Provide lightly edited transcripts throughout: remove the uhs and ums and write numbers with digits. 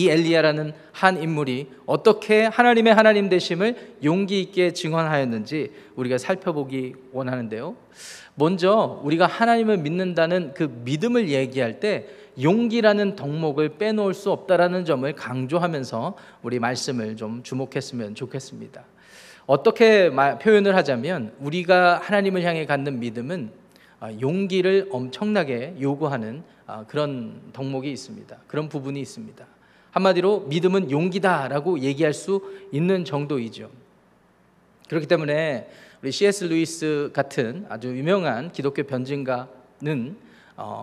이 엘리야라는 한 인물이 어떻게 하나님의 하나님 되심을 용기 있게 증언하였는지 우리가 살펴보기 원하는데요. 먼저 우리가 하나님을 믿는다는 그 믿음을 얘기할 때 용기라는 덕목을 빼놓을 수 없다라는 점을 강조하면서 우리 말씀을 좀 주목했으면 좋겠습니다. 어떻게 표현을 하자면 우리가 하나님을 향해 갖는 믿음은 용기를 엄청나게 요구하는 그런 덕목이 있습니다. 그런 부분이 있습니다. 한마디로 믿음은 용기다라고 얘기할 수 있는 정도이죠. 그렇기 때문에 우리 C.S. 루이스 같은 아주 유명한 기독교 변증가는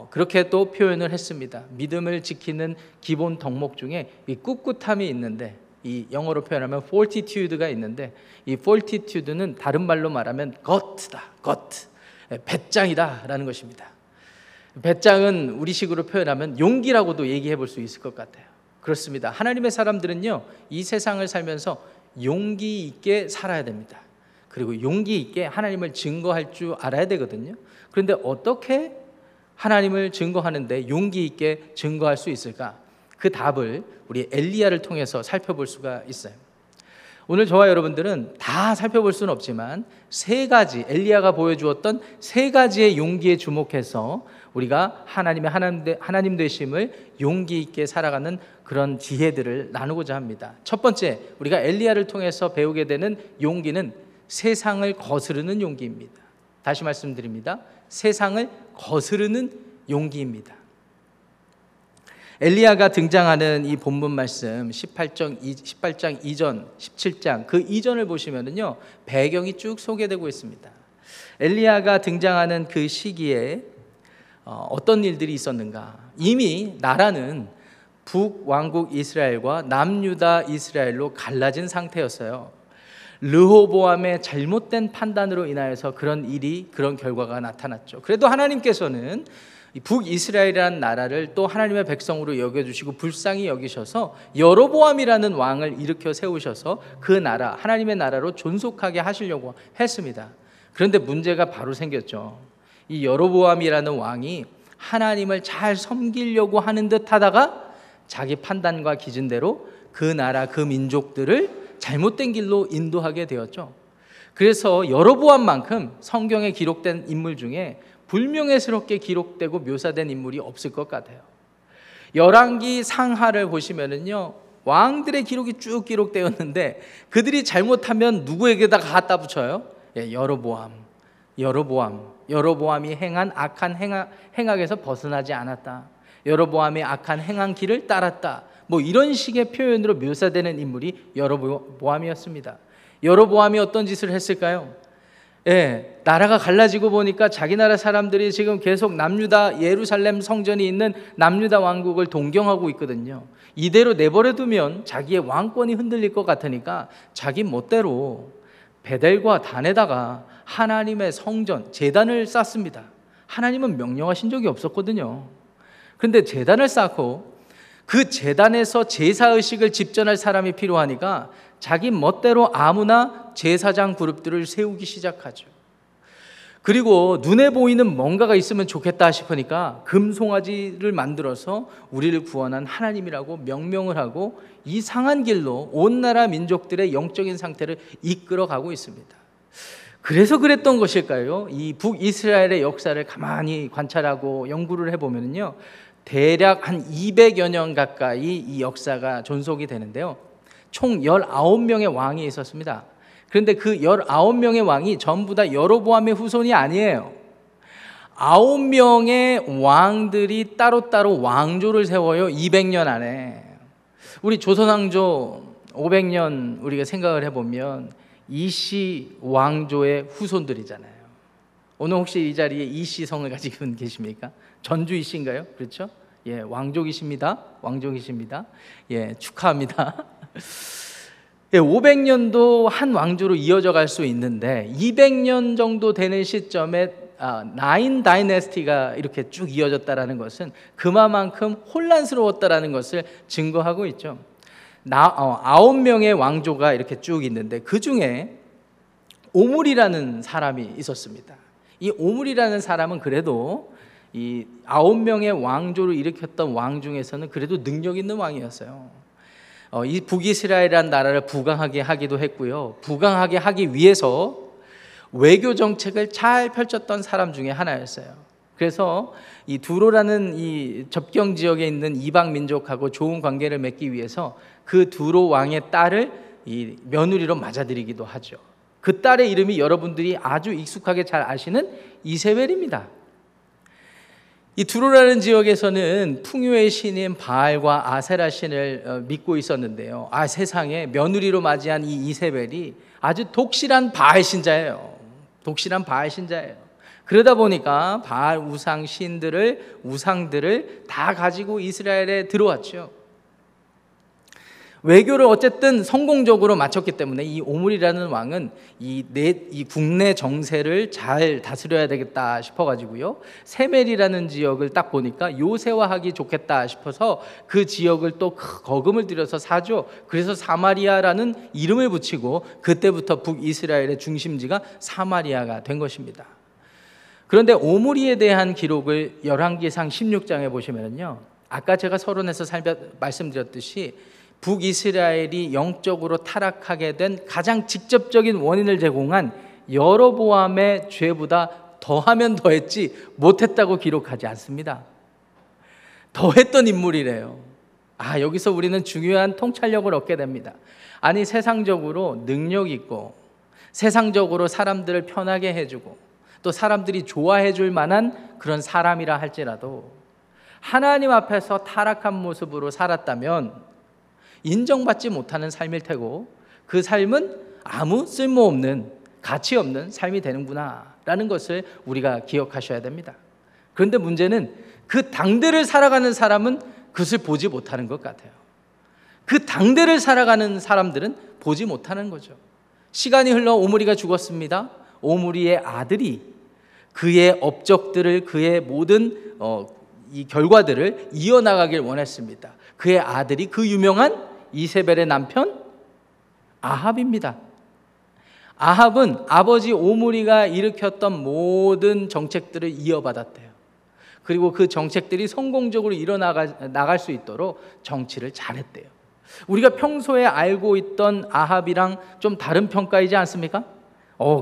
그렇게 또 표현을 했습니다. 믿음을 지키는 기본 덕목 중에 이 꿋꿋함이 있는데, 이 영어로 표현하면 fortitude가 있는데, 이 fortitude는 다른 말로 말하면 gut다, gut, 배짱이다라는 것입니다. 배짱은 우리식으로 표현하면 용기라고도 얘기해 볼 수 있을 것 같아요. 그렇습니다. 하나님의 사람들은요, 이 세상을 살면서 용기 있게 살아야 됩니다. 그리고 용기 있게 하나님을 증거할 줄 알아야 되거든요. 그런데 어떻게 하나님을 증거하는데 용기 있게 증거할 수 있을까? 그 답을 우리 엘리야를 통해서 살펴볼 수가 있어요. 오늘 저와 여러분들은 다 살펴볼 수는 없지만 세 가지, 엘리야가 보여주었던 세 가지의 용기에 주목해서 우리가 하나님의 하나님 되심을 용기 있게 살아가는 그런 지혜들을 나누고자 합니다. 첫 번째, 우리가 엘리야를 통해서 배우게 되는 용기는 세상을 거스르는 용기입니다. 다시 말씀드립니다. 세상을 거스르는 용기입니다. 엘리야가 등장하는 이 본문 말씀 18장 이전, 17장 그 이전을 보시면은요, 배경이 쭉 소개되고 있습니다. 엘리야가 등장하는 그 시기에 어떤 일들이 있었는가? 이미 나라는 북왕국 이스라엘과 남유다 이스라엘로 갈라진 상태였어요. 르호보암의 잘못된 판단으로 인하여서 그런 결과가 나타났죠. 그래도 하나님께서는 북이스라엘이라는 나라를 또 하나님의 백성으로 여겨주시고 불쌍히 여기셔서 여로보암이라는 왕을 일으켜 세우셔서 그 나라, 하나님의 나라로 존속하게 하시려고 했습니다. 그런데 문제가 바로 생겼죠. 이 여로보암이라는 왕이 하나님을 잘 섬기려고 하는 듯 하다가 자기 판단과 기준대로 그 나라, 그 민족들을 잘못된 길로 인도하게 되었죠. 그래서 여로보암만큼 성경에 기록된 인물 중에 불명예스럽게 기록되고 묘사된 인물이 없을 것 같아요. 열왕기 상하를 보시면은요, 왕들의 기록이 쭉 기록되었는데 그들이 잘못하면 누구에게다가 갖다 붙여요? 예, 여로보암이 행한 악한 행악에서 벗어나지 않았다. 여로보암이 악한 행한 길을 따랐다. 뭐 이런 식의 표현으로 묘사되는 인물이 여로보암이었습니다. 여로보암이 어떤 짓을 했을까요? 예, 나라가 갈라지고 보니까 자기 나라 사람들이 지금 계속 남유다 예루살렘 성전이 있는 남유다 왕국을 동경하고 있거든요. 이대로 내버려두면 자기의 왕권이 흔들릴 것 같으니까 자기 멋대로 베델과 단에다가 하나님의 성전, 제단을 쌓습니다. 하나님은 명령하신 적이 없었거든요. 그런데 제단을 쌓고 그 제단에서 제사의식을 집전할 사람이 필요하니까 자기 멋대로 아무나 제사장 그룹들을 세우기 시작하죠. 그리고 눈에 보이는 뭔가가 있으면 좋겠다 싶으니까 금송아지를 만들어서 우리를 구원한 하나님이라고 명명을 하고 이상한 길로 온 나라 민족들의 영적인 상태를 이끌어가고 있습니다. 그래서 그랬던 것일까요? 이 북이스라엘의 역사를 가만히 관찰하고 연구를 해보면요, 대략 한 200여 년 가까이 이 역사가 존속이 되는데요, 총 19명의 왕이 있었습니다. 그런데 그 19명의 왕이 전부 다 여로보암의 후손이 아니에요. 9명의 왕들이 따로따로 왕조를 세워요. 200년 안에. 우리 조선왕조 500년 우리가 생각을 해보면 이씨 왕조의 후손들이잖아요. 오늘 혹시 이 자리에 이씨 성을 가지고 계십니까? 전주 이씨인가요? 그렇죠? 예, 왕족이십니다. 예, 축하합니다. 예, 500년도 한 왕조로 이어져 갈 수 있는데 200년 정도 되는 시점에 나인 다이내스티가 이렇게 쭉 이어졌다라는 것은 그만큼 혼란스러웠다라는 것을 증거하고 있죠. 9명의 왕조가 이렇게 쭉 있는데 그 중에 오므리라는 사람이 있었습니다. 이 오므리라는 사람은 그래도 이 9명의 왕조를 일으켰던 왕 중에서는 그래도 능력 있는 왕이었어요. 이 북이스라엘이라는 나라를 부강하게 하기도 했고요. 부강하게 하기 위해서 외교 정책을 잘 펼쳤던 사람 중에 하나였어요. 그래서 이 두로라는 이 접경 지역에 있는 이방 민족하고 좋은 관계를 맺기 위해서 그 두로 왕의 딸을 이 며느리로 맞아들이기도 하죠. 그 딸의 이름이 여러분들이 아주 익숙하게 잘 아시는 이세벨입니다. 이 두로라는 지역에서는 풍요의 신인 바알과 아세라 신을 믿고 있었는데요. 아, 세상에 며느리로 맞이한 이 이세벨이 아주 독실한 바알 신자예요. 독실한 바알 신자예요. 그러다 보니까 바알 우상 신들을 우상들을 다 가지고 이스라엘에 들어왔죠. 외교를 어쨌든 성공적으로 마쳤기 때문에 이 오므리라는 왕은 이 국내 정세를 잘 다스려야 되겠다 싶어가지고요. 세멜이라는 지역을 딱 보니까 요새화하기 좋겠다 싶어서 그 지역을 또 거금을 들여서 사죠. 그래서 사마리아라는 이름을 붙이고 그때부터 북이스라엘의 중심지가 사마리아가 된 것입니다. 그런데 오므리에 대한 기록을 열왕기상 16장에 보시면요. 아까 제가 서론에서 말씀드렸듯이 북이스라엘이 영적으로 타락하게 된 가장 직접적인 원인을 제공한 여로보암의 죄보다 더하면 더했지 못했다고 기록하지 않습니다. 더했던 인물이래요. 아, 여기서 우리는 중요한 통찰력을 얻게 됩니다. 아니, 세상적으로 능력 있고 세상적으로 사람들을 편하게 해주고 또 사람들이 좋아해 줄 만한 그런 사람이라 할지라도 하나님 앞에서 타락한 모습으로 살았다면 인정받지 못하는 삶일 테고 그 삶은 아무 쓸모없는 가치 없는 삶이 되는구나 라는 것을 우리가 기억하셔야 됩니다. 그런데 문제는 그 당대를 살아가는 사람은 그것을 보지 못하는 것 같아요. 그 당대를 살아가는 사람들은 보지 못하는 거죠. 시간이 흘러 오므리가 죽었습니다. 오므리의 아들이 그의 업적들을 그의 모든 이 결과들을 이어나가길 원했습니다. 그의 아들이 그 유명한 이세벨의 남편 아합입니다. 아합은 아버지 오므리가 일으켰던 모든 정책들을 이어받았대요. 그리고 그 정책들이 성공적으로 일어나갈 수 있도록 정치를 잘했대요. 우리가 평소에 알고 있던 아합이랑 좀 다른 평가이지 않습니까?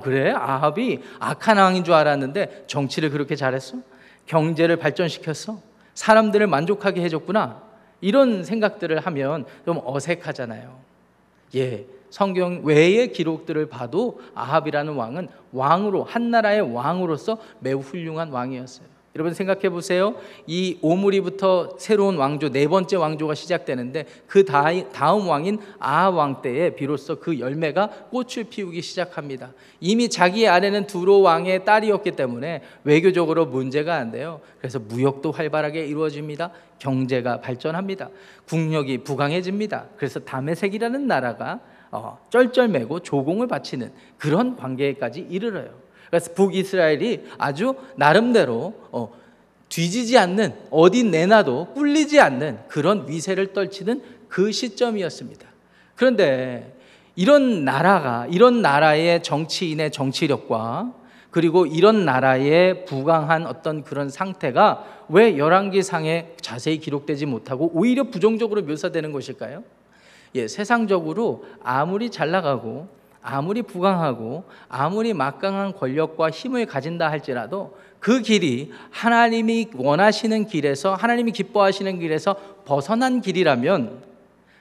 그래? 아합이 악한 왕인 줄 알았는데 정치를 그렇게 잘했어? 경제를 발전시켰어? 사람들을 만족하게 해줬구나? 이런 생각들을 하면 좀 어색하잖아요. 예, 성경 외의 기록들을 봐도 아합이라는 왕은 왕으로, 한 나라의 왕으로서 매우 훌륭한 왕이었어요. 여러분 생각해 보세요. 이 오므리부터 새로운 왕조, 네 번째 왕조가 시작되는데 그 다음 왕인 아합 왕 때에 비로소 그 열매가 꽃을 피우기 시작합니다. 이미 자기의 아내는 두로 왕의 딸이었기 때문에 외교적으로 문제가 안 돼요. 그래서 무역도 활발하게 이루어집니다. 경제가 발전합니다. 국력이 부강해집니다. 그래서 다메섹이라는 나라가 쩔쩔매고 조공을 바치는 그런 관계까지 이르러요. 그래서 북이스라엘이 아주 나름대로 뒤지지 않는, 어디 내놔도 꿀리지 않는 그런 위세를 떨치는 그 시점이었습니다. 그런데 이런 나라의 정치인의 정치력과 그리고 이런 나라의 부강한 어떤 그런 상태가 왜 열왕기상에 자세히 기록되지 못하고 오히려 부정적으로 묘사되는 것일까요? 예, 세상적으로 아무리 잘 나가고 아무리 부강하고 아무리 막강한 권력과 힘을 가진다 할지라도 그 길이 하나님이 원하시는 길에서 하나님이 기뻐하시는 길에서 벗어난 길이라면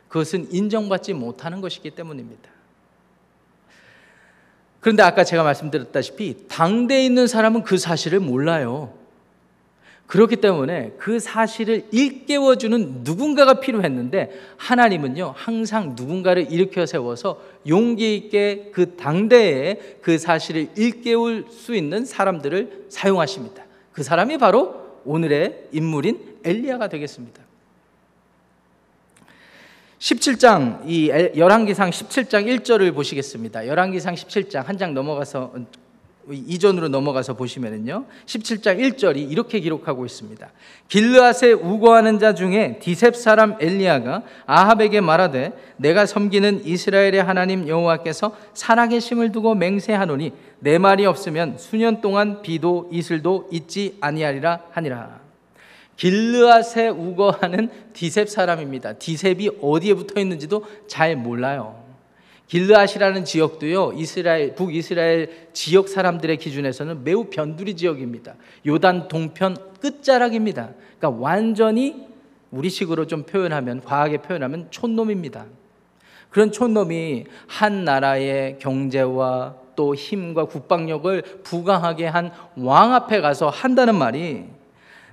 그것은 인정받지 못하는 것이기 때문입니다. 그런데 아까 제가 말씀드렸다시피 당대에 있는 사람은 그 사실을 몰라요. 그렇기 때문에 그 사실을 일깨워주는 누군가가 필요했는데 하나님은요 항상 누군가를 일으켜 세워서 용기 있게 그 당대에 그 사실을 일깨울 수 있는 사람들을 사용하십니다. 그 사람이 바로 오늘의 인물인 엘리야가 되겠습니다. 17장, 이 열왕기상 17장 1절을 보시겠습니다. 열왕기상 17장 한 장 넘어가서 이전으로 넘어가서 보시면은요 17장 1절이 이렇게 기록하고 있습니다. 길르앗에 우거하는 자 중에 디셉 사람 엘리야가 아합에게 말하되 내가 섬기는 이스라엘의 하나님 여호와께서 살아계심을 두고 맹세하노니 내 말이 없으면 수년 동안 비도 이슬도 있지 아니하리라 하니라. 길르앗에 우거하는 디셉 사람입니다. 디셉이 어디에 붙어 있는지도 잘 몰라요. 길르앗이라는 지역도요, 이스라엘, 북이스라엘 지역 사람들의 기준에서는 매우 변두리 지역입니다. 요단 동편 끝자락입니다. 그러니까 완전히 우리식으로 좀 표현하면, 과하게 표현하면 촌놈입니다. 그런 촌놈이 한 나라의 경제와 또 힘과 국방력을 부강하게 한 왕 앞에 가서 한다는 말이,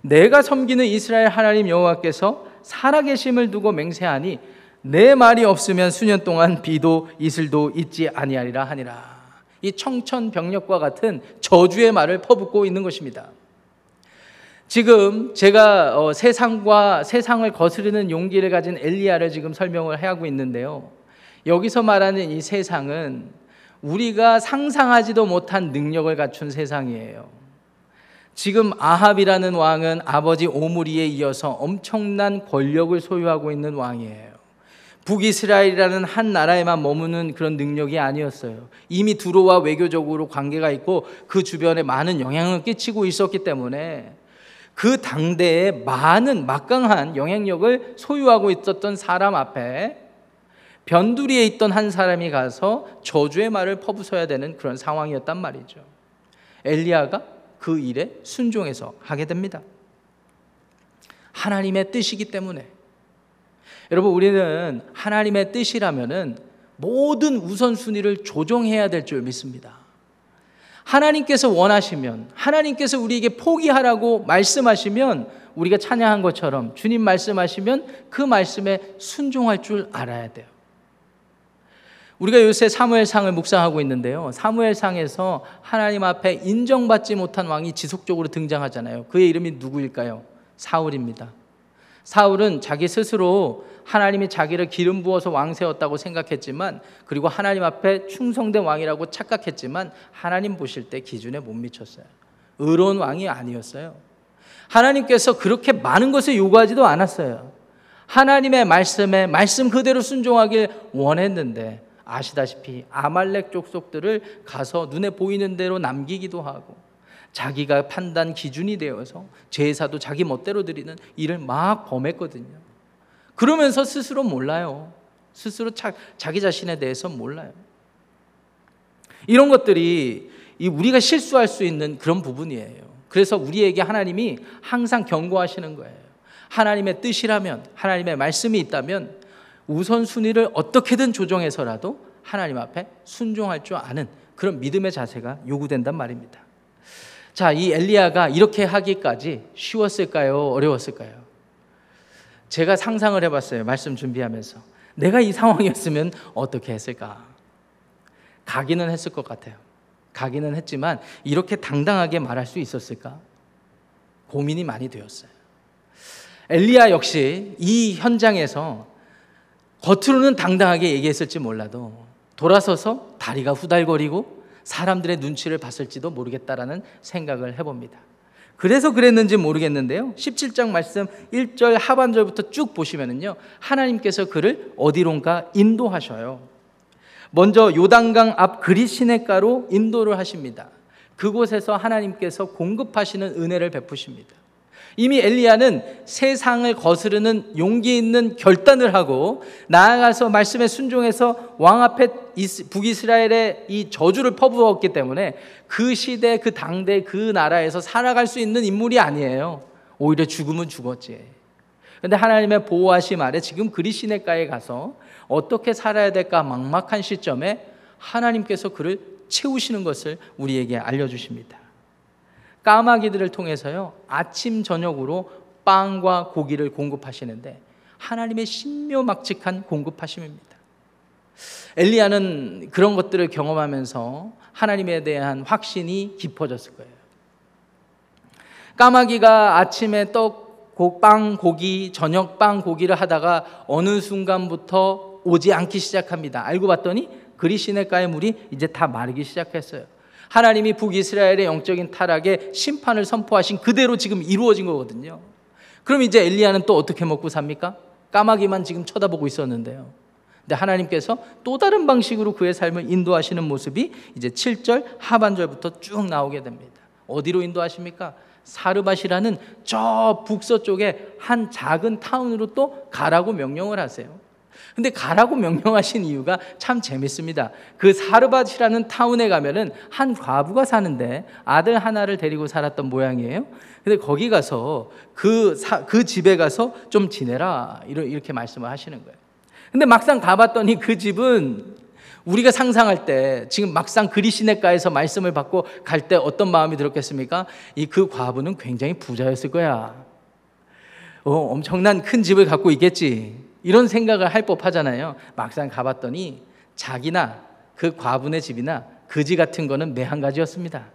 내가 섬기는 이스라엘 하나님 여호와께서 살아계심을 두고 맹세하니 내 말이 없으면 수년 동안 비도 이슬도 있지 아니하리라 하니라. 이 청천벽력과 같은 저주의 말을 퍼붓고 있는 것입니다. 지금 제가 세상을 거스르는 용기를 가진 엘리야를 지금 설명을 하고 있는데요, 여기서 말하는 이 세상은 우리가 상상하지도 못한 능력을 갖춘 세상이에요. 지금 아합이라는 왕은 아버지 오므리에 이어서 엄청난 권력을 소유하고 있는 왕이에요. 북이스라엘이라는 한 나라에만 머무는 그런 능력이 아니었어요. 이미 두로와 외교적으로 관계가 있고 그 주변에 많은 영향을 끼치고 있었기 때문에 그 당대에 많은 막강한 영향력을 소유하고 있었던 사람 앞에 변두리에 있던 한 사람이 가서 저주의 말을 퍼부숴야 되는 그런 상황이었단 말이죠. 엘리야가 그 일에 순종해서 하게 됩니다. 하나님의 뜻이기 때문에. 여러분, 우리는 하나님의 뜻이라면은 모든 우선순위를 조정해야 될 줄 믿습니다. 하나님께서 원하시면, 하나님께서 우리에게 포기하라고 말씀하시면, 우리가 찬양한 것처럼 주님 말씀하시면 그 말씀에 순종할 줄 알아야 돼요. 우리가 요새 사무엘상을 묵상하고 있는데요, 사무엘상에서 하나님 앞에 인정받지 못한 왕이 지속적으로 등장하잖아요. 그의 이름이 누구일까요? 사울입니다. 사울은 자기 스스로 하나님이 자기를 기름 부어서 왕 세웠다고 생각했지만, 그리고 하나님 앞에 충성된 왕이라고 착각했지만 하나님 보실 때 기준에 못 미쳤어요. 의로운 왕이 아니었어요. 하나님께서 그렇게 많은 것을 요구하지도 않았어요. 하나님의 말씀에 말씀 그대로 순종하길 원했는데, 아시다시피 아말렉 족속들을 가서 눈에 보이는 대로 남기기도 하고, 자기가 판단 기준이 되어서 제사도 자기 멋대로 드리는 일을 막 범했거든요. 그러면서 스스로 몰라요. 스스로 자기 자신에 대해서 몰라요. 이런 것들이 우리가 실수할 수 있는 그런 부분이에요. 그래서 우리에게 하나님이 항상 경고하시는 거예요. 하나님의 뜻이라면, 하나님의 말씀이 있다면 우선순위를 어떻게든 조정해서라도 하나님 앞에 순종할 줄 아는 그런 믿음의 자세가 요구된단 말입니다. 자, 이 엘리야가 이렇게 하기까지 쉬웠을까요? 어려웠을까요? 제가 상상을 해봤어요. 말씀 준비하면서 내가 이 상황이었으면 어떻게 했을까? 가기는 했을 것 같아요. 가기는 했지만 이렇게 당당하게 말할 수 있었을까? 고민이 많이 되었어요. 엘리야 역시 이 현장에서 겉으로는 당당하게 얘기했을지 몰라도 돌아서서 다리가 후달거리고 사람들의 눈치를 봤을지도 모르겠다라는 생각을 해봅니다. 그래서 그랬는지 모르겠는데요, 17장 말씀 1절 하반절부터 쭉 보시면은요, 하나님께서 그를 어디론가 인도하셔요. 먼저 요단강 앞 그릿 시냇가로 인도를 하십니다. 그곳에서 하나님께서 공급하시는 은혜를 베푸십니다. 이미 엘리야는 세상을 거스르는 용기 있는 결단을 하고 나아가서 말씀에 순종해서 왕 앞에 북이스라엘의 이 저주를 퍼부었기 때문에 그 시대, 그 당대, 그 나라에서 살아갈 수 있는 인물이 아니에요. 오히려 죽으면 죽었지. 그런데 하나님의 보호하심 아래 지금 그릿 시냇가에 가서 어떻게 살아야 될까 막막한 시점에 하나님께서 그를 채우시는 것을 우리에게 알려주십니다. 까마귀들을 통해서요, 아침 저녁으로 빵과 고기를 공급하시는데 하나님의 신묘막측한 공급하심입니다. 엘리야는 그런 것들을 경험하면서 하나님에 대한 확신이 깊어졌을 거예요. 까마귀가 아침에 빵, 고기, 저녁 빵, 고기를 하다가 어느 순간부터 오지 않기 시작합니다. 알고 봤더니 그릿 시냇가의 물이 이제 다 마르기 시작했어요. 하나님이 북이스라엘의 영적인 타락에 심판을 선포하신 그대로 지금 이루어진 거거든요. 그럼 이제 엘리야는 또 어떻게 먹고 삽니까? 까마귀만 지금 쳐다보고 있었는데요. 근데 하나님께서 또 다른 방식으로 그의 삶을 인도하시는 모습이 이제 7절 하반절부터 쭉 나오게 됩니다. 어디로 인도하십니까? 사르밧이라는 저 북서쪽에 한 작은 타운으로 또 가라고 명령을 하세요. 근데 가라고 명령하신 이유가 참 재밌습니다. 그 사르밧이라는 타운에 가면은 한 과부가 사는데 아들 하나를 데리고 살았던 모양이에요. 근데 거기 가서 그 집에 가서 좀 지내라 이렇게 말씀을 하시는 거예요. 근데 막상 가봤더니 그 집은 우리가 상상할 때 지금 막상 그리시네가에서 말씀을 받고 갈 때 어떤 마음이 들었겠습니까? 그 과부는 굉장히 부자였을 거야. 엄청난 큰 집을 갖고 있겠지. 이런 생각을 할 법하잖아요. 막상 가봤더니 자기나 그 과부네 집이나 그지 같은 거는 매한가지였습니다.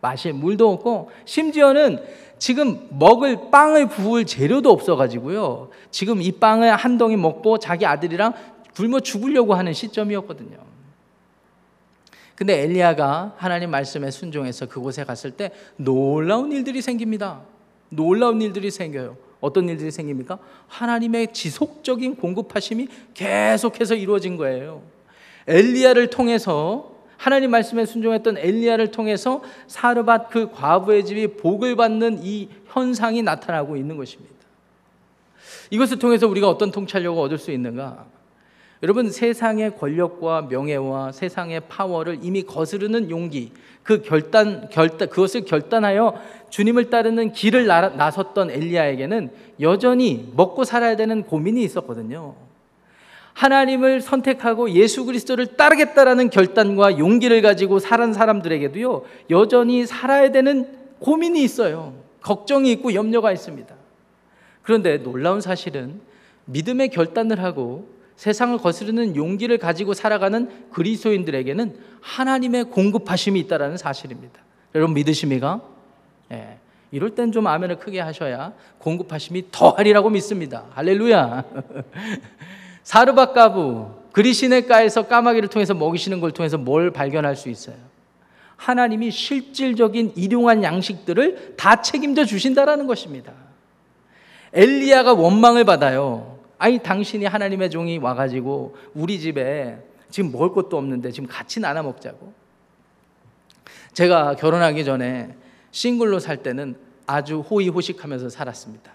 마실 물도 없고 심지어는 지금 먹을 빵을 구울 재료도 없어가지고요. 지금 이 빵을 한 덩이 먹고 자기 아들이랑 굶어 죽으려고 하는 시점이었거든요. 근데 엘리야가 하나님 말씀에 순종해서 그곳에 갔을 때 놀라운 일들이 생깁니다. 놀라운 일들이 생겨요. 어떤 일들이 생깁니까? 하나님의 지속적인 공급하심이 계속해서 이루어진 거예요. 엘리야를 통해서 하나님 말씀에 순종했던 엘리야를 통해서 사르밧 그 과부의 집이 복을 받는 이 현상이 나타나고 있는 것입니다. 이것을 통해서 우리가 어떤 통찰력을 얻을 수 있는가? 여러분, 세상의 권력과 명예와 세상의 파워를 이미 거스르는 용기, 그것을 결단하여 주님을 따르는 길을 나섰던 엘리야에게는 여전히 먹고 살아야 되는 고민이 있었거든요. 하나님을 선택하고 예수 그리스도를 따르겠다라는 결단과 용기를 가지고 살은 사람들에게도요, 여전히 살아야 되는 고민이 있어요. 걱정이 있고 염려가 있습니다. 그런데 놀라운 사실은 믿음의 결단을 하고 세상을 거스르는 용기를 가지고 살아가는 그리스도인들에게는 하나님의 공급하심이 있다는 사실입니다. 여러분 믿으십니까? 이럴 땐 좀 아멘을 크게 하셔야 공급하심이 더하리라고 믿습니다. 할렐루야. 사르밧 과부, 그리시네가에서 까마귀를 통해서 먹이시는 걸 통해서 뭘 발견할 수 있어요? 하나님이 실질적인 일용한 양식들을 다 책임져 주신다라는 것입니다. 엘리야가 원망을 받아요. 당신이 하나님의 종이 와가지고 우리 집에 지금 먹을 것도 없는데 지금 같이 나눠 먹자고. 제가 결혼하기 전에 싱글로 살 때는 아주 호의호식하면서 살았습니다.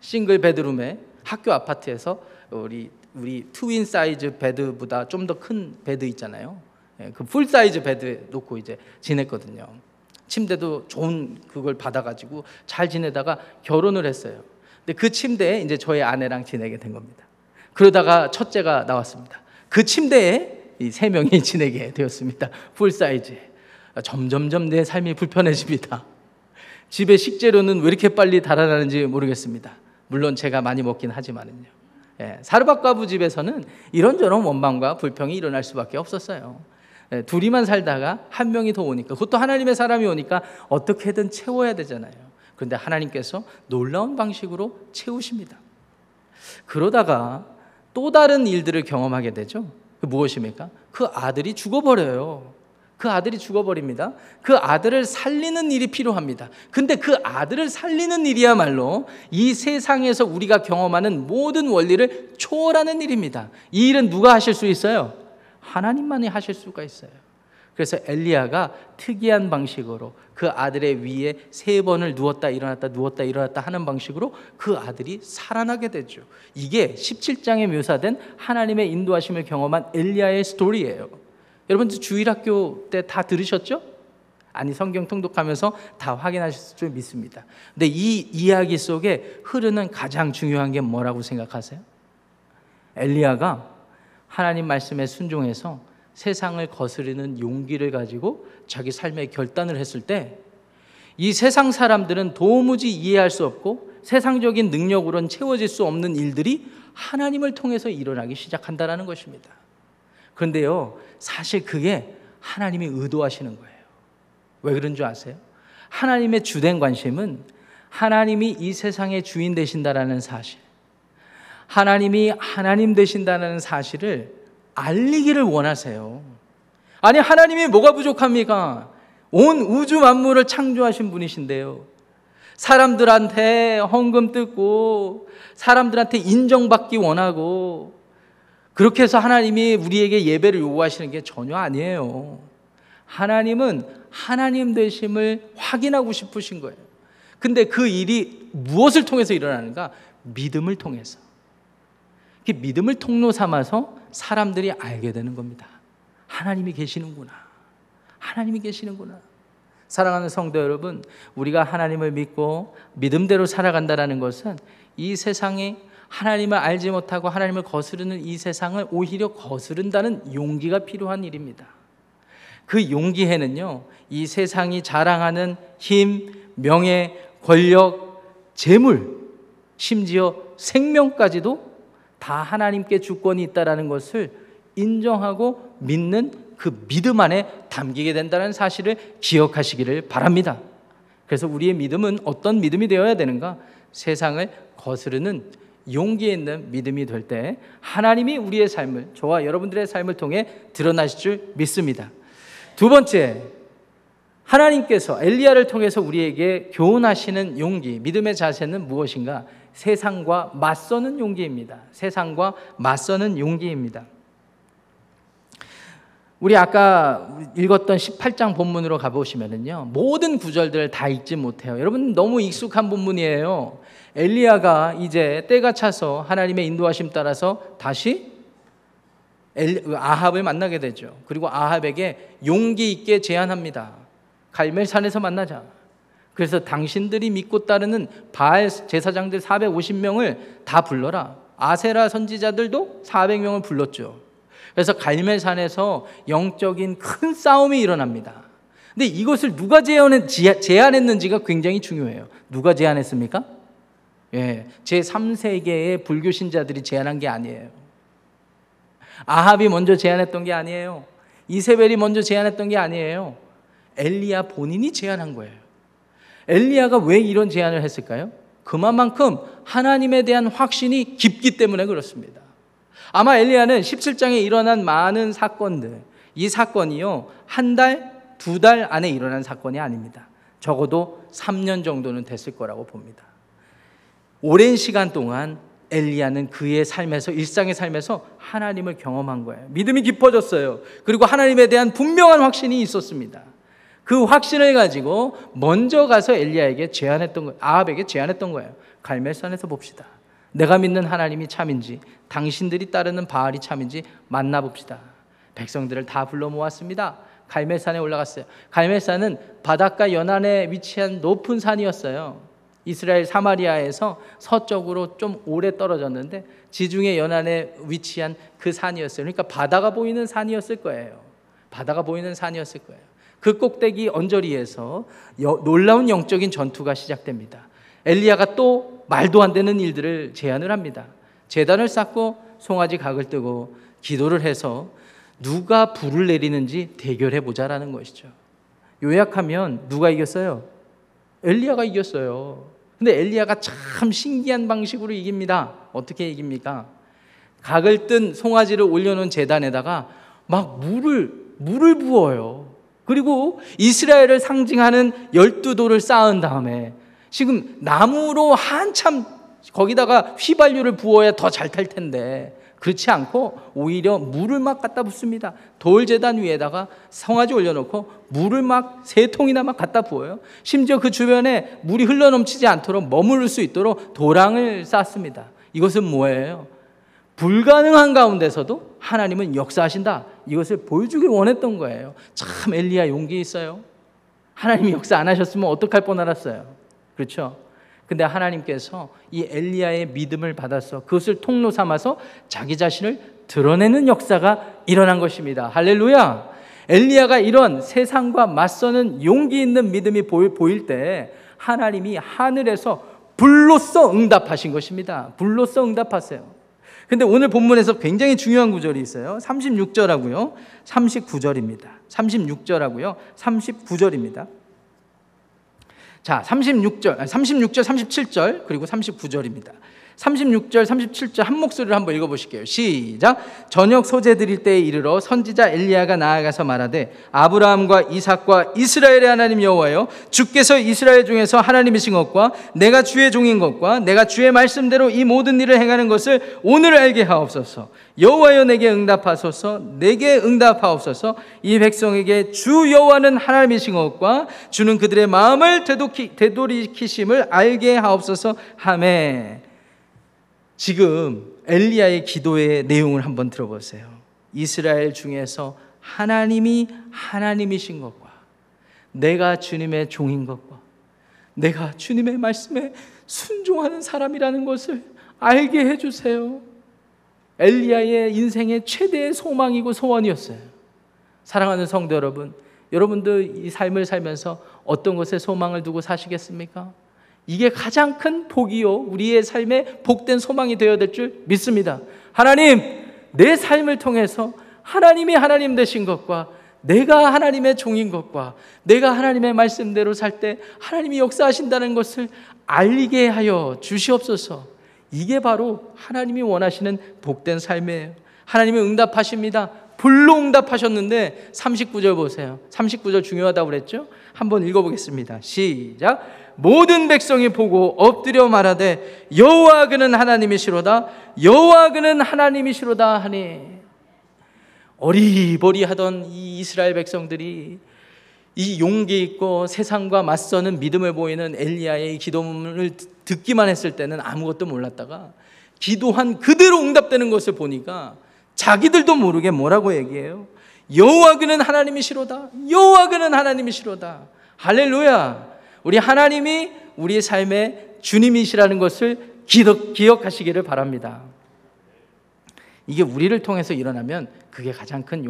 싱글 베드룸에 학교 아파트에서 우리 트윈 사이즈 베드보다 좀 더 큰 베드 있잖아요. 그 풀 사이즈 베드 놓고 이제 지냈거든요. 침대도 좋은 그걸 받아가지고 잘 지내다가 결혼을 했어요. 근데 그 침대에 이제 저희 아내랑 지내게 된 겁니다. 그러다가 첫째가 나왔습니다. 그 침대에 이 세 명이 지내게 되었습니다. 풀사이즈에. 점점점 내 삶이 불편해집니다. 집에 식재료는 왜 이렇게 빨리 달아나는지 모르겠습니다. 물론 제가 많이 먹긴 하지만요. 사르밧 과부 집에서는 이런저런 원망과 불평이 일어날 수밖에 없었어요. 둘이만 살다가 한 명이 더 오니까, 그것도 하나님의 사람이 오니까 어떻게든 채워야 되잖아요. 그런데 하나님께서 놀라운 방식으로 채우십니다. 그러다가 또 다른 일들을 경험하게 되죠. 무엇입니까? 그 아들이 죽어버려요. 그 아들이 죽어버립니다. 그 아들을 살리는 일이 필요합니다. 근데 그 아들을 살리는 일이야말로 이 세상에서 우리가 경험하는 모든 원리를 초월하는 일입니다. 이 일은 누가 하실 수 있어요? 하나님만이 하실 수가 있어요. 그래서 엘리야가 특이한 방식으로 그 아들의 위에 세 번을 누웠다 일어났다 누웠다 일어났다 하는 방식으로 그 아들이 살아나게 되죠. 이게 17장에 묘사된 하나님의 인도하심을 경험한 엘리야의 스토리예요. 여러분 주일학교 때 다 들으셨죠? 아니, 성경 통독하면서 다 확인하셨을 줄 믿습니다. 근데 이 이야기 속에 흐르는 가장 중요한 게 뭐라고 생각하세요? 엘리야가 하나님 말씀에 순종해서 세상을 거스르는 용기를 가지고 자기 삶의 결단을 했을 때 이 세상 사람들은 도무지 이해할 수 없고 세상적인 능력으로는 채워질 수 없는 일들이 하나님을 통해서 일어나기 시작한다는 것입니다. 그런데요, 사실 그게 하나님이 의도하시는 거예요. 왜 그런 줄 아세요? 하나님의 주된 관심은 하나님이 이 세상의 주인 되신다라는 사실, 하나님이 하나님 되신다는 사실을 알리기를 원하세요. 아니, 하나님이 뭐가 부족합니까? 온 우주 만물을 창조하신 분이신데요, 사람들한테 헌금 뜯고 사람들한테 인정받기 원하고 그렇게 해서 하나님이 우리에게 예배를 요구하시는 게 전혀 아니에요. 하나님은 하나님 되심을 확인하고 싶으신 거예요. 근데 그 일이 무엇을 통해서 일어나는가? 믿음을 통해서. 믿음을 통로 삼아서 사람들이 알게 되는 겁니다. 하나님이 계시는구나. 하나님이 계시는구나. 사랑하는 성도 여러분, 우리가 하나님을 믿고 믿음대로 살아간다는 것은 이 세상에 하나님을 알지 못하고 하나님을 거스르는 이 세상을 오히려 거스른다는 용기가 필요한 일입니다. 그 용기에는요, 이 세상이 자랑하는 힘, 명예, 권력, 재물, 심지어 생명까지도 다 하나님께 주권이 있다는 것을 인정하고 믿는 그 믿음 안에 담기게 된다는 사실을 기억하시기를 바랍니다. 그래서 우리의 믿음은 어떤 믿음이 되어야 되는가? 세상을 거스르는 용기 있는 믿음이 될 때 하나님이 우리의 삶을, 저와 여러분들의 삶을 통해 드러나실 줄 믿습니다. 두 번째, 하나님께서 엘리야를 통해서 우리에게 교훈하시는 용기, 믿음의 자세는 무엇인가? 세상과 맞서는 용기입니다. 세상과 맞서는 용기입니다. 우리 아까 읽었던 18장 본문으로 가보시면은요, 모든 구절들을 다 읽지 못해요. 여러분 너무 익숙한 본문이에요. 엘리야가 이제 때가 차서 하나님의 인도하심 따라서 다시 아합을 만나게 되죠. 그리고 아합에게 용기 있게 제안합니다. 갈멜산에서 만나자. 그래서 당신들이 믿고 따르는 바알 제사장들 450명을 다 불러라. 아세라 선지자들도 400명을 불렀죠. 그래서 갈멜산에서 영적인 큰 싸움이 일어납니다. 근데 이것을 누가 제안했는지가 굉장히 중요해요. 누가 제안했습니까? 예, 제3세계의 불교 신자들이 제안한 게 아니에요. 아합이 먼저 제안했던 게 아니에요. 이세벨이 먼저 제안했던 게 아니에요. 엘리야 본인이 제안한 거예요. 엘리야가 왜 이런 제안을 했을까요? 그만큼 하나님에 대한 확신이 깊기 때문에 그렇습니다. 아마 엘리야는 17장에 일어난 많은 사건들, 이 사건이요, 한 달, 두 달 안에 일어난 사건이 아닙니다. 적어도 3년 정도는 됐을 거라고 봅니다. 오랜 시간 동안 엘리야는 그의 삶에서, 일상의 삶에서 하나님을 경험한 거예요. 믿음이 깊어졌어요. 그리고 하나님에 대한 분명한 확신이 있었습니다. 그 확신을 가지고 먼저 가서 엘리야에게 제안했던 거예요. 아합에게 제안했던 거예요. 갈멜산에서 봅시다. 내가 믿는 하나님이 참인지, 당신들이 따르는 바알이 참인지 만나봅시다. 백성들을 다 불러 모았습니다. 갈멜산에 올라갔어요. 갈멜산은 바닷가 연안에 위치한 높은 산이었어요. 이스라엘 사마리아에서 서쪽으로 좀 오래 떨어졌는데 지중해 연안에 위치한 그 산이었어요. 그러니까 바다가 보이는 산이었을 거예요. 바다가 보이는 산이었을 거예요. 그 꼭대기 언저리에서 놀라운 영적인 전투가 시작됩니다. 엘리야가 또 말도 안 되는 일들을 제안을 합니다. 제단을 쌓고 송아지 각을 뜨고 기도를 해서 누가 불을 내리는지 대결해보자라는 것이죠. 요약하면 누가 이겼어요? 엘리야가 이겼어요. 근데 엘리야가 참 신기한 방식으로 이깁니다. 어떻게 이깁니까? 각을 뜬 송아지를 올려놓은 제단에다가 막 물을 부어요. 그리고 이스라엘을 상징하는 12돌을 쌓은 다음에 지금 나무로 한참 거기다가 휘발유를 부어야 더 잘 탈 텐데 그렇지 않고 오히려 물을 막 갖다 붓습니다. 돌제단 위에다가 송아지 올려놓고 물을 막 3통이나 막 갖다 부어요. 심지어 그 주변에 물이 흘러넘치지 않도록 머무를 수 있도록 도랑을 쌓습니다. 이것은 뭐예요? 불가능한 가운데서도 하나님은 역사하신다. 이것을 보여주길 원했던 거예요. 참 엘리야 용기 있어요. 하나님이 역사 안 하셨으면 어떡할 뻔 알았어요. 그렇죠? 근데 하나님께서 이 엘리야의 믿음을 받아서 그것을 통로 삼아서 자기 자신을 드러내는 역사가 일어난 것입니다. 할렐루야! 엘리야가 이런 세상과 맞서는 용기 있는 믿음이 보일 때 하나님이 하늘에서 불로써 응답하신 것입니다. 불로써 응답하세요. 근데 오늘 본문에서 굉장히 중요한 구절이 있어요. 36절하고요 39절입니다 36절하고요 39절입니다. 자, 36절, 37절, 그리고 39절입니다. 36절 37절 한 목소리로 한번 읽어보실게요. 시작. 저녁 소재드릴 때에 이르러 선지자 엘리야가 나아가서 말하되 아브라함과 이삭과 이스라엘의 하나님 여호와여, 주께서 이스라엘 중에서 하나님이신 것과 내가 주의 종인 것과 내가 주의 말씀대로 이 모든 일을 행하는 것을 오늘 알게 하옵소서. 여호와여 내게 응답하소서. 내게 응답하옵소서. 이 백성에게 주 여호와는 하나님이신 것과 주는 그들의 마음을 되돌이키심을 알게 하옵소서 하메. 지금 엘리야의 기도의 내용을 한번 들어보세요. 이스라엘 중에서 하나님이 하나님이신 것과 내가 주님의 종인 것과 내가 주님의 말씀에 순종하는 사람이라는 것을 알게 해주세요. 엘리야의 인생의 최대의 소망이고 소원이었어요. 사랑하는 성도 여러분, 여러분도 이 삶을 살면서 어떤 것에 소망을 두고 사시겠습니까? 이게 가장 큰 복이요, 우리의 삶에 복된 소망이 되어야 될 줄 믿습니다. 하나님, 내 삶을 통해서 하나님이 하나님 되신 것과 내가 하나님의 종인 것과 내가 하나님의 말씀대로 살 때 하나님이 역사하신다는 것을 알리게 하여 주시옵소서. 이게 바로 하나님이 원하시는 복된 삶이에요. 하나님이 응답하십니다. 불로 응답하셨는데 39절 보세요. 39절 중요하다고 그랬죠? 한번 읽어보겠습니다. 시작. 모든 백성이 보고 엎드려 말하되 여호와 그는 하나님이시로다. 여호와 그는 하나님이시로다 하니. 어리버리하던 이 이스라엘 백성들이 이 용기 있고 세상과 맞서는 믿음을 보이는 엘리야의 기도문을 듣기만 했을 때는 아무것도 몰랐다가 기도한 그대로 응답되는 것을 보니까 자기들도 모르게 뭐라고 얘기해요? 여호와 그는 하나님이시로다. 여호와 그는 하나님이시로다. 할렐루야. 우리 하나님이 우리의 삶의 주님이시라는 것을 기억하시기를 바랍니다. 이게 우리를 통해서 일어나면 그게 가장 큰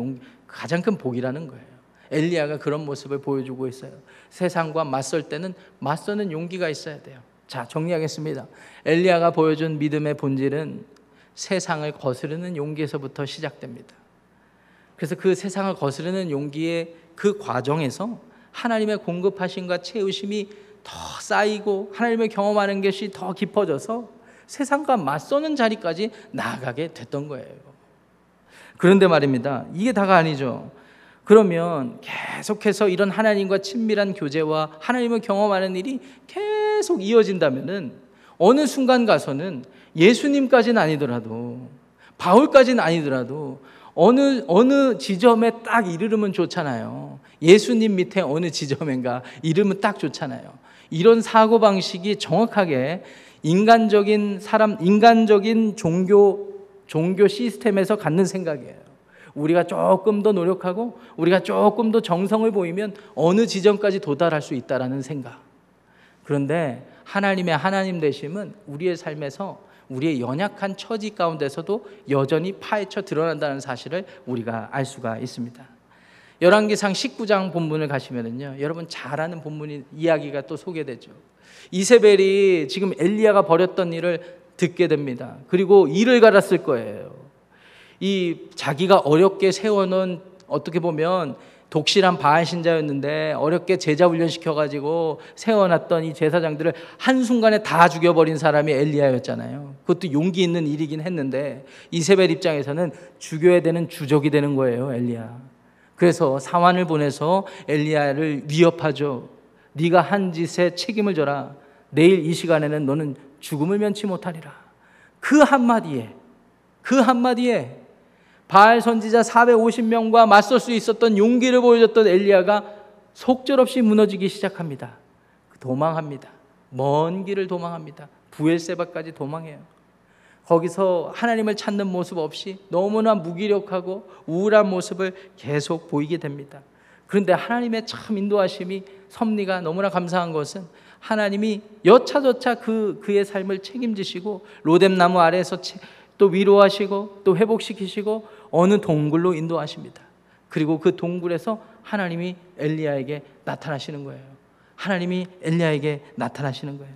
복이라는 거예요. 엘리야가 그런 모습을 보여주고 있어요. 세상과 맞설 때는 맞서는 용기가 있어야 돼요. 자, 정리하겠습니다. 엘리야가 보여준 믿음의 본질은 세상을 거스르는 용기에서부터 시작됩니다. 그래서 그 세상을 거스르는 용기의 그 과정에서 하나님의 공급하심과 채우심이 더 쌓이고 하나님을 경험하는 것이 더 깊어져서 세상과 맞서는 자리까지 나아가게 됐던 거예요. 그런데 말입니다, 이게 다가 아니죠. 그러면 계속해서 이런 하나님과 친밀한 교제와 하나님을 경험하는 일이 계속 이어진다면은 어느 순간 가서는 예수님까지는 아니더라도 바울까지는 아니더라도 어느 지점에 딱 이르르면 좋잖아요. 예수님 밑에 어느 지점인가 이르면 딱 좋잖아요. 이런 사고방식이 정확하게 인간적인 종교 시스템에서 갖는 생각이에요. 우리가 조금 더 노력하고 우리가 조금 더 정성을 보이면 어느 지점까지 도달할 수 있다라는 생각. 그런데 하나님의 하나님 되심은 우리의 삶에서 우리의 연약한 처지 가운데서도 여전히 파헤쳐 드러난다는 사실을 우리가 알 수가 있습니다. 열왕기상 19장 본문을 가시면은요, 여러분 잘 아는 본문 이야기가 또 소개되죠. 이세벨이 지금 엘리야가 벌였던 일을 듣게 됩니다. 그리고 이를 갈았을 거예요. 이 자기가 어렵게 세워놓은, 어떻게 보면 독실한 바알 신자였는데 어렵게 제자 훈련시켜가지고 세워놨던 이 제사장들을 한순간에 다 죽여버린 사람이 엘리야였잖아요. 그것도 용기 있는 일이긴 했는데 이세벨 입장에서는 죽여야 되는 주적이 되는 거예요, 엘리야. 그래서 사환을 보내서 엘리야를 위협하죠. 네가 한 짓에 책임을 져라. 내일 이 시간에는 너는 죽음을 면치 못하리라. 그 한마디에 바알 선지자 450명과 맞설 수 있었던 용기를 보여줬던 엘리야가 속절없이 무너지기 시작합니다. 도망합니다. 먼 길을 도망합니다. 부엘세바까지 도망해요. 거기서 하나님을 찾는 모습 없이 너무나 무기력하고 우울한 모습을 계속 보이게 됩니다. 그런데 하나님의 참 인도하심이, 섭리가 너무나 감사한 것은 하나님이 여차저차 그의 삶을 책임지시고 로뎀나무 아래에서 또 위로하시고 또 회복시키시고 어느 동굴로 인도하십니다. 그리고 그 동굴에서 하나님이 엘리야에게 나타나시는 거예요. 하나님이 엘리야에게 나타나시는 거예요.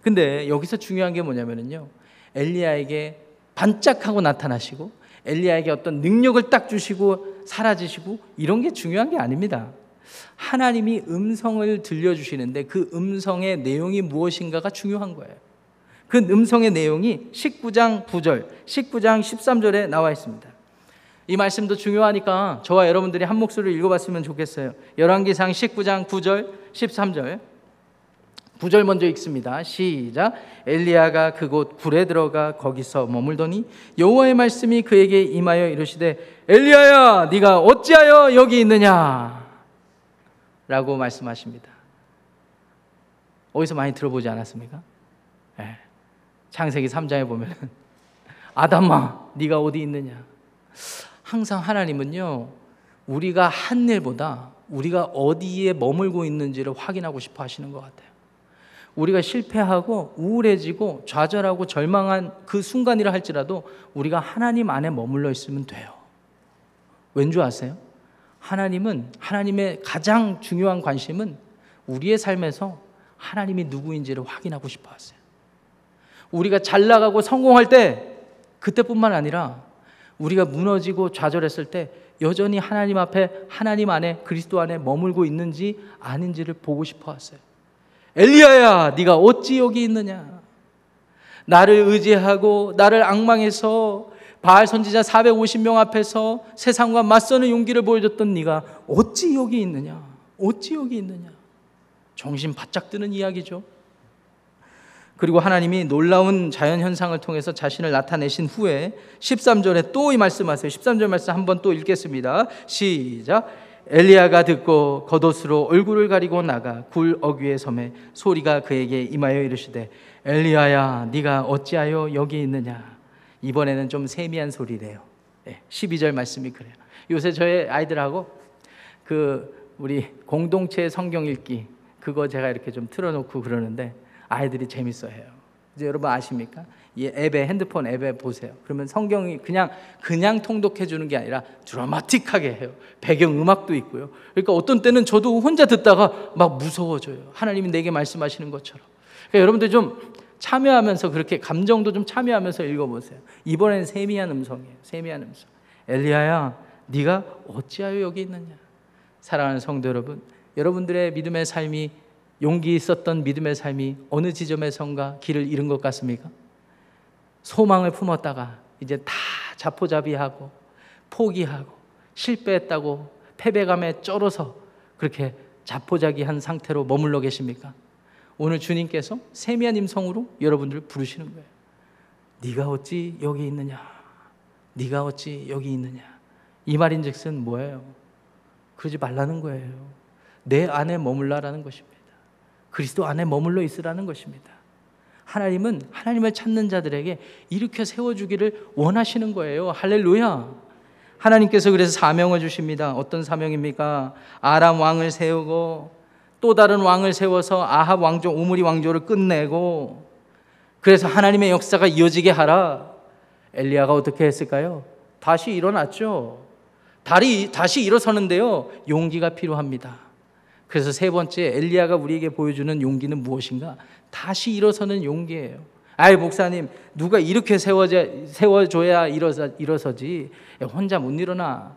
근데 여기서 중요한 게 뭐냐면요, 엘리야에게 반짝하고 나타나시고 엘리야에게 어떤 능력을 딱 주시고 사라지시고 이런 게 중요한 게 아닙니다. 하나님이 음성을 들려주시는데 그 음성의 내용이 무엇인가가 중요한 거예요. 그 음성의 내용이 19장 9절, 19장 13절에 나와 있습니다. 이 말씀도 중요하니까 저와 여러분들이 한 목소리로 읽어봤으면 좋겠어요. 열왕기상 19장 9절, 13절. 9절 먼저 읽습니다. 시작. 엘리야가 그곳 굴에 들어가 거기서 머물더니 여호와의 말씀이 그에게 임하여 이르시되 엘리야야 네가 어찌하여 여기 있느냐 라고 말씀하십니다. 어디서 많이 들어보지 않았습니까? 네. 창세기 3장에 보면 아담아 네가 어디 있느냐. 항상 하나님은요 우리가 한 일보다 우리가 어디에 머물고 있는지를 확인하고 싶어 하시는 것 같아요. 우리가 실패하고 우울해지고 좌절하고 절망한 그 순간이라 할지라도 우리가 하나님 안에 머물러 있으면 돼요. 왠 줄 아세요? 하나님의 가장 중요한 관심은 우리의 삶에서 하나님이 누구인지를 확인하고 싶어 하세요. 우리가 잘 나가고 성공할 때 그때뿐만 아니라 우리가 무너지고 좌절했을 때 여전히 하나님 앞에 하나님 안에 그리스도 안에 머물고 있는지 아닌지를 보고 싶어 하세요. 엘리야야 네가 어찌 여기 있느냐. 나를 의지하고 나를 앙망해서 바알 선지자 450명 앞에서 세상과 맞서는 용기를 보여줬던 네가 어찌 여기 있느냐. 어찌 여기 있느냐. 정신 바짝 드는 이야기죠. 그리고 하나님이 놀라운 자연현상을 통해서 자신을 나타내신 후에 13절에 또 이 말씀하세요. 13절 말씀 한번 또 읽겠습니다. 시작. 엘리야가 듣고 겉옷으로 얼굴을 가리고 나가 굴 어귀의 섬에 소리가 그에게 임하여 이르시되 엘리야야 네가 어찌하여 여기 있느냐. 이번에는 좀 세미한 소리래요. 12절 말씀이 그래요. 요새 저의 아이들하고 우리 공동체 성경 읽기 그거 제가 이렇게 좀 틀어놓고 그러는데 아이들이 재밌어해요. 이제 여러분 아십니까? 이 앱에 핸드폰 앱에 보세요. 그러면 성경이 그냥 통독해 주는 게 아니라 드라마틱하게 해요. 배경 음악도 있고요. 그러니까 어떤 때는 저도 혼자 듣다가 막 무서워져요. 하나님이 내게 말씀하시는 것처럼. 그러니까 여러분들 좀 참여하면서 그렇게 감정도 좀 참여하면서 읽어보세요. 이번엔 세미한 음성이에요. 세미한 음성. 엘리야야, 네가 어찌하여 여기 있느냐? 사랑하는 성도 여러분, 여러분들의 믿음의 삶이 용기 있었던 믿음의 삶이 어느 지점에선가 길을 잃은 것 같습니까? 소망을 품었다가 이제 다 자포자비하고 포기하고 실패했다고 패배감에 쩔어서 그렇게 자포자기한 상태로 머물러 계십니까? 오늘 주님께서 세미한 임성으로 여러분들을 부르시는 거예요. 네가 어찌 여기 있느냐? 네가 어찌 여기 있느냐? 이 말인즉슨 뭐예요? 그러지 말라는 거예요. 내 안에 머물라라는 것입니다. 그리스도 안에 머물러 있으라는 것입니다. 하나님은 하나님을 찾는 자들에게 이렇게 세워주기를 원하시는 거예요. 할렐루야. 하나님께서 그래서 사명을 주십니다. 어떤 사명입니까? 아람 왕을 세우고 또 다른 왕을 세워서 아합 왕조, 오므리 왕조를 끝내고 그래서 하나님의 역사가 이어지게 하라. 엘리야가 어떻게 했을까요? 다시 일어났죠. 다시 일어서는데요. 용기가 필요합니다. 그래서 세 번째 엘리야가 우리에게 보여주는 용기는 무엇인가? 다시 일어서는 용기예요. 아이 목사님 누가 이렇게 세워줘야 일어서지 혼자 못 일어나.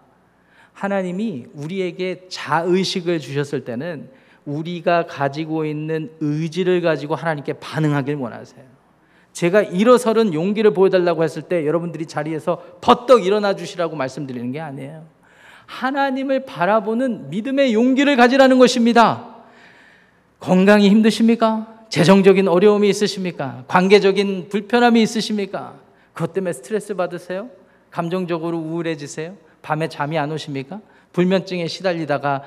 하나님이 우리에게 자의식을 주셨을 때는 우리가 가지고 있는 의지를 가지고 하나님께 반응하길 원하세요. 제가 일어서는 용기를 보여달라고 했을 때 여러분들이 자리에서 버떡 일어나 주시라고 말씀드리는 게 아니에요. 하나님을 바라보는 믿음의 용기를 가지라는 것입니다. 건강이 힘드십니까? 재정적인 어려움이 있으십니까? 관계적인 불편함이 있으십니까? 그것 때문에 스트레스 받으세요? 감정적으로 우울해지세요? 밤에 잠이 안 오십니까? 불면증에 시달리다가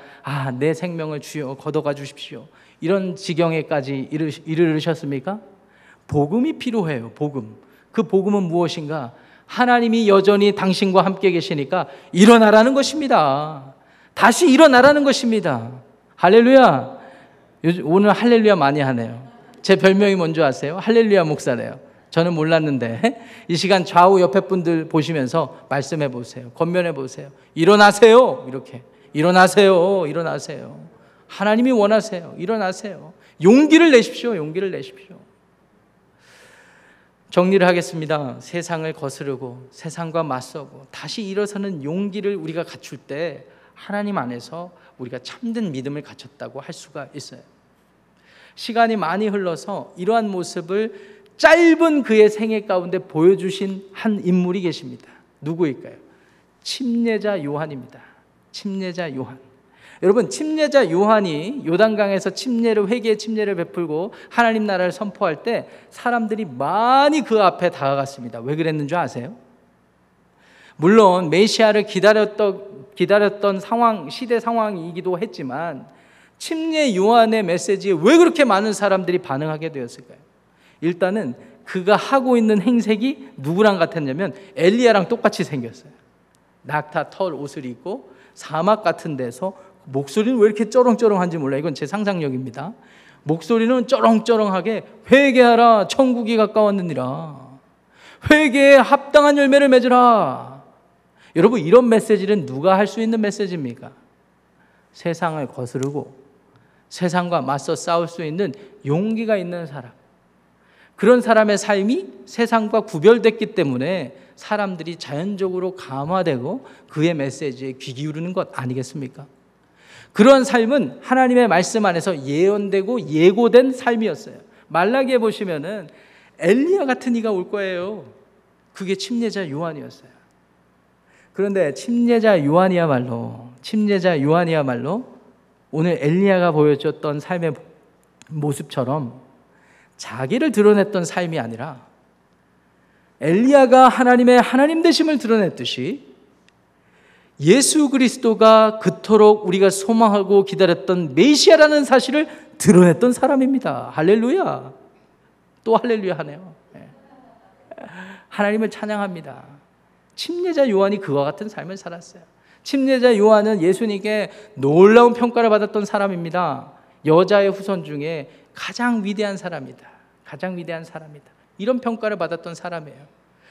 내 생명을 주여 걷어가 주십시오. 이런 지경에까지 이르셨습니까? 복음이 필요해요. 복음. 그 복음은 무엇인가? 하나님이 여전히 당신과 함께 계시니까 일어나라는 것입니다. 다시 일어나라는 것입니다. 할렐루야. 오늘 할렐루야 많이 하네요. 제 별명이 뭔지 아세요? 할렐루야 목사래요. 저는 몰랐는데 이 시간 좌우 옆에 분들 보시면서 말씀해 보세요. 권면해 보세요. 일어나세요. 이렇게 일어나세요. 일어나세요. 하나님이 원하세요. 일어나세요. 용기를 내십시오. 용기를 내십시오. 정리를 하겠습니다. 세상을 거스르고 세상과 맞서고 다시 일어서는 용기를 우리가 갖출 때 하나님 안에서 우리가 참된 믿음을 갖췄다고 할 수가 있어요. 시간이 많이 흘러서 이러한 모습을 짧은 그의 생애 가운데 보여주신 한 인물이 계십니다. 누구일까요? 침례자 요한입니다. 침례자 요한. 여러분, 침례자 요한이 요단강에서 침례를, 회개의 침례를 베풀고 하나님 나라를 선포할 때 사람들이 많이 그 앞에 다가갔습니다. 왜 그랬는 줄 아세요? 물론 메시아를 기다렸던 상황, 시대 상황이기도 했지만 침례 요한의 메시지에 왜 그렇게 많은 사람들이 반응하게 되었을까요? 일단은 그가 하고 있는 행색이 누구랑 같았냐면 엘리야랑 똑같이 생겼어요. 낙타 털 옷을 입고 사막 같은 데서, 목소리는 왜 이렇게 쩌렁쩌렁한지 몰라요. 이건 제 상상력입니다. 목소리는 쩌렁쩌렁하게 회개하라 천국이 가까웠느니라, 회개에 합당한 열매를 맺으라. 여러분, 이런 메시지는 누가 할 수 있는 메시지입니까? 세상을 거스르고 세상과 맞서 싸울 수 있는 용기가 있는 사람, 그런 사람의 삶이 세상과 구별됐기 때문에 사람들이 자연적으로 감화되고 그의 메시지에 귀 기울이는 것 아니겠습니까? 그런 삶은 하나님의 말씀 안에서 예언되고 예고된 삶이었어요. 말라기에 보시면은 엘리야 같은 이가 올 거예요. 그게 침례자 요한이었어요. 그런데 침례자 요한이야말로 오늘 엘리야가 보여줬던 삶의 모습처럼 자기를 드러냈던 삶이 아니라, 엘리야가 하나님의 하나님 되심을 드러냈듯이 예수 그리스도가 그토록 우리가 소망하고 기다렸던 메시아라는 사실을 드러냈던 사람입니다. 할렐루야. 또 할렐루야 하네요. 하나님을 찬양합니다. 침례자 요한이 그와 같은 삶을 살았어요. 침례자 요한은 예수님께 놀라운 평가를 받았던 사람입니다. 여자의 후손 중에 가장 위대한 사람이다. 이런 평가를 받았던 사람이에요.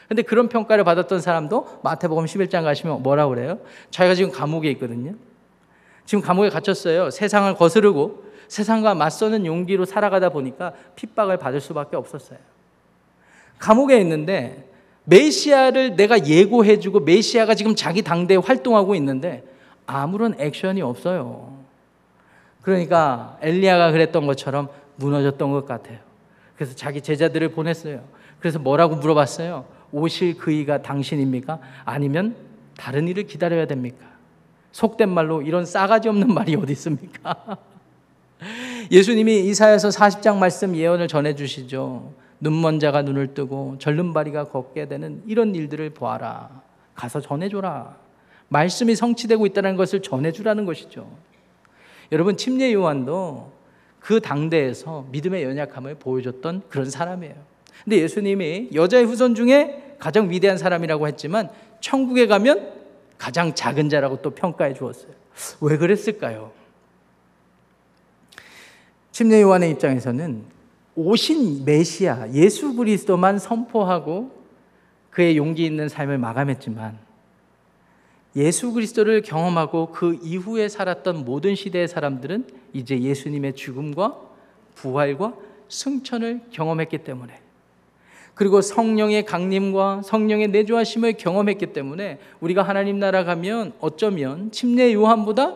근데 그런 평가를 받았던 사람도 마태복음 11장 가시면 뭐라고 그래요? 자기가 지금 감옥에 있거든요. 지금 감옥에 갇혔어요. 세상을 거스르고 세상과 맞서는 용기로 살아가다 보니까 핍박을 받을 수밖에 없었어요. 감옥에 있는데 메시아를 내가 예고해주고 메시아가 지금 자기 당대에 활동하고 있는데 아무런 액션이 없어요. 그러니까 엘리야가 그랬던 것처럼 무너졌던 것 같아요. 그래서 자기 제자들을 보냈어요. 그래서 뭐라고 물어봤어요? 오실 그이가 당신입니까? 아니면 다른 이를 기다려야 됩니까? 속된 말로 이런 싸가지 없는 말이 어디 있습니까? 예수님이 이사야서 40장 말씀 예언을 전해주시죠. 눈먼 자가 눈을 뜨고 절름발이가 걷게 되는 이런 일들을 보아라. 가서 전해줘라. 말씀이 성취되고 있다는 것을 전해주라는 것이죠. 여러분, 침례 요한도 그 당대에서 믿음의 연약함을 보여줬던 그런 사람이에요. 근데 예수님이 여자의 후손 중에 가장 위대한 사람이라고 했지만 천국에 가면 가장 작은 자라고 또 평가해 주었어요. 왜 그랬을까요? 침례 요한의 입장에서는 오신 메시아 예수 그리스도만 선포하고 그의 용기 있는 삶을 마감했지만, 예수 그리스도를 경험하고 그 이후에 살았던 모든 시대의 사람들은 이제 예수님의 죽음과 부활과 승천을 경험했기 때문에, 그리고 성령의 강림과 성령의 내주하심을 경험했기 때문에 우리가 하나님 나라 가면 어쩌면 침례 요한보다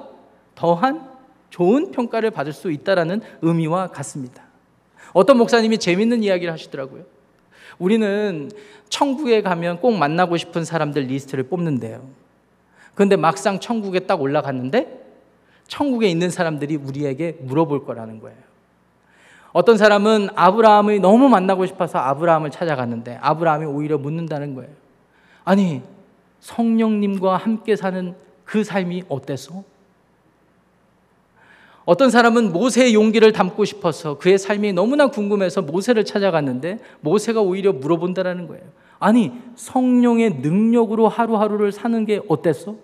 더한 좋은 평가를 받을 수 있다는 의미와 같습니다. 어떤 목사님이 재밌는 이야기를 하시더라고요. 우리는 천국에 가면 꼭 만나고 싶은 사람들 리스트를 뽑는데요. 그런데 막상 천국에 딱 올라갔는데 천국에 있는 사람들이 우리에게 물어볼 거라는 거예요. 어떤 사람은 아브라함이 너무 만나고 싶어서 아브라함을 찾아갔는데 아브라함이 오히려 묻는다는 거예요. 아니, 성령님과 함께 사는 그 삶이 어땠어? 어떤 사람은 모세의 용기를 담고 싶어서 그의 삶이 너무나 궁금해서 모세를 찾아갔는데 모세가 오히려 물어본다는 거예요. 아니, 성령의 능력으로 하루하루를 사는 게 어땠어?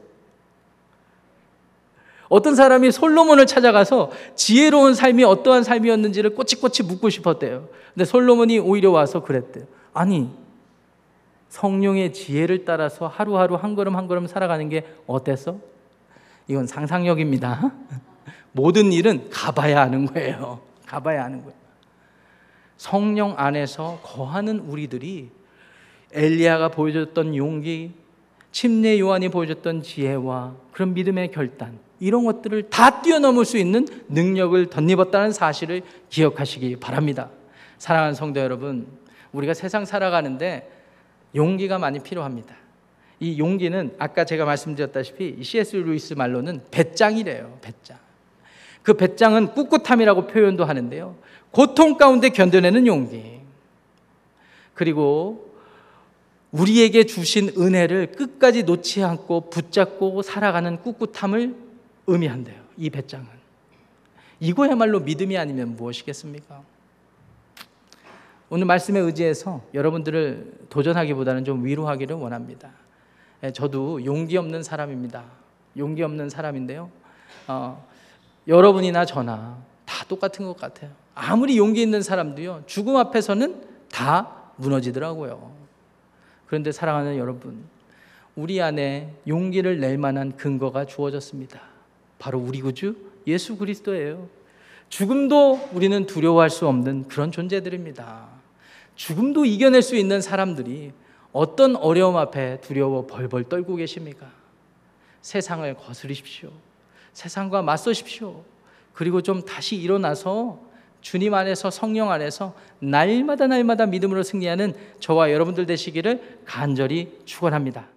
어떤 사람이 솔로몬을 찾아가서 지혜로운 삶이 어떠한 삶이었는지를 꼬치꼬치 묻고 싶었대요. 근데 솔로몬이 오히려 와서 그랬대요. 아니, 성령의 지혜를 따라서 하루하루 한 걸음 한 걸음 살아가는 게 어땠어? 이건 상상력입니다. 모든 일은 가봐야 아는 거예요. 성령 안에서 거하는 우리들이 엘리야가 보여줬던 용기, 침례 요한이 보여줬던 지혜와 그런 믿음의 결단, 이런 것들을 다 뛰어넘을 수 있는 능력을 덧입었다는 사실을 기억하시기 바랍니다. 사랑하는 성도 여러분, 우리가 세상 살아가는데 용기가 많이 필요합니다. 이 용기는 아까 제가 말씀드렸다시피 C.S. 루이스 말로는 배짱이래요. 배짱. 그 배짱은 꿋꿋함이라고 표현도 하는데요. 고통 가운데 견뎌내는 용기. 그리고 우리에게 주신 은혜를 끝까지 놓지 않고 붙잡고 살아가는 꿋꿋함을 의미한대요. 이 배짱은. 이거야말로 믿음이 아니면 무엇이겠습니까? 오늘 말씀에 의지해서 여러분들을 도전하기보다는 좀 위로하기를 원합니다. 저도 용기 없는 사람입니다. 용기 없는 사람인데요. 여러분이나 저나 다 똑같은 것 같아요. 아무리 용기 있는 사람도요, 죽음 앞에서는 다 무너지더라고요. 그런데 사랑하는 여러분, 우리 안에 용기를 낼 만한 근거가 주어졌습니다. 바로 우리 구주 예수 그리스도예요. 죽음도 우리는 두려워할 수 없는 그런 존재들입니다. 죽음도 이겨낼 수 있는 사람들이 어떤 어려움 앞에 두려워 벌벌 떨고 계십니까? 세상을 거스르십시오. 세상과 맞서십시오. 그리고 좀 다시 일어나서 주님 안에서, 성령 안에서 날마다 믿음으로 승리하는 저와 여러분들 되시기를 간절히 축원합니다.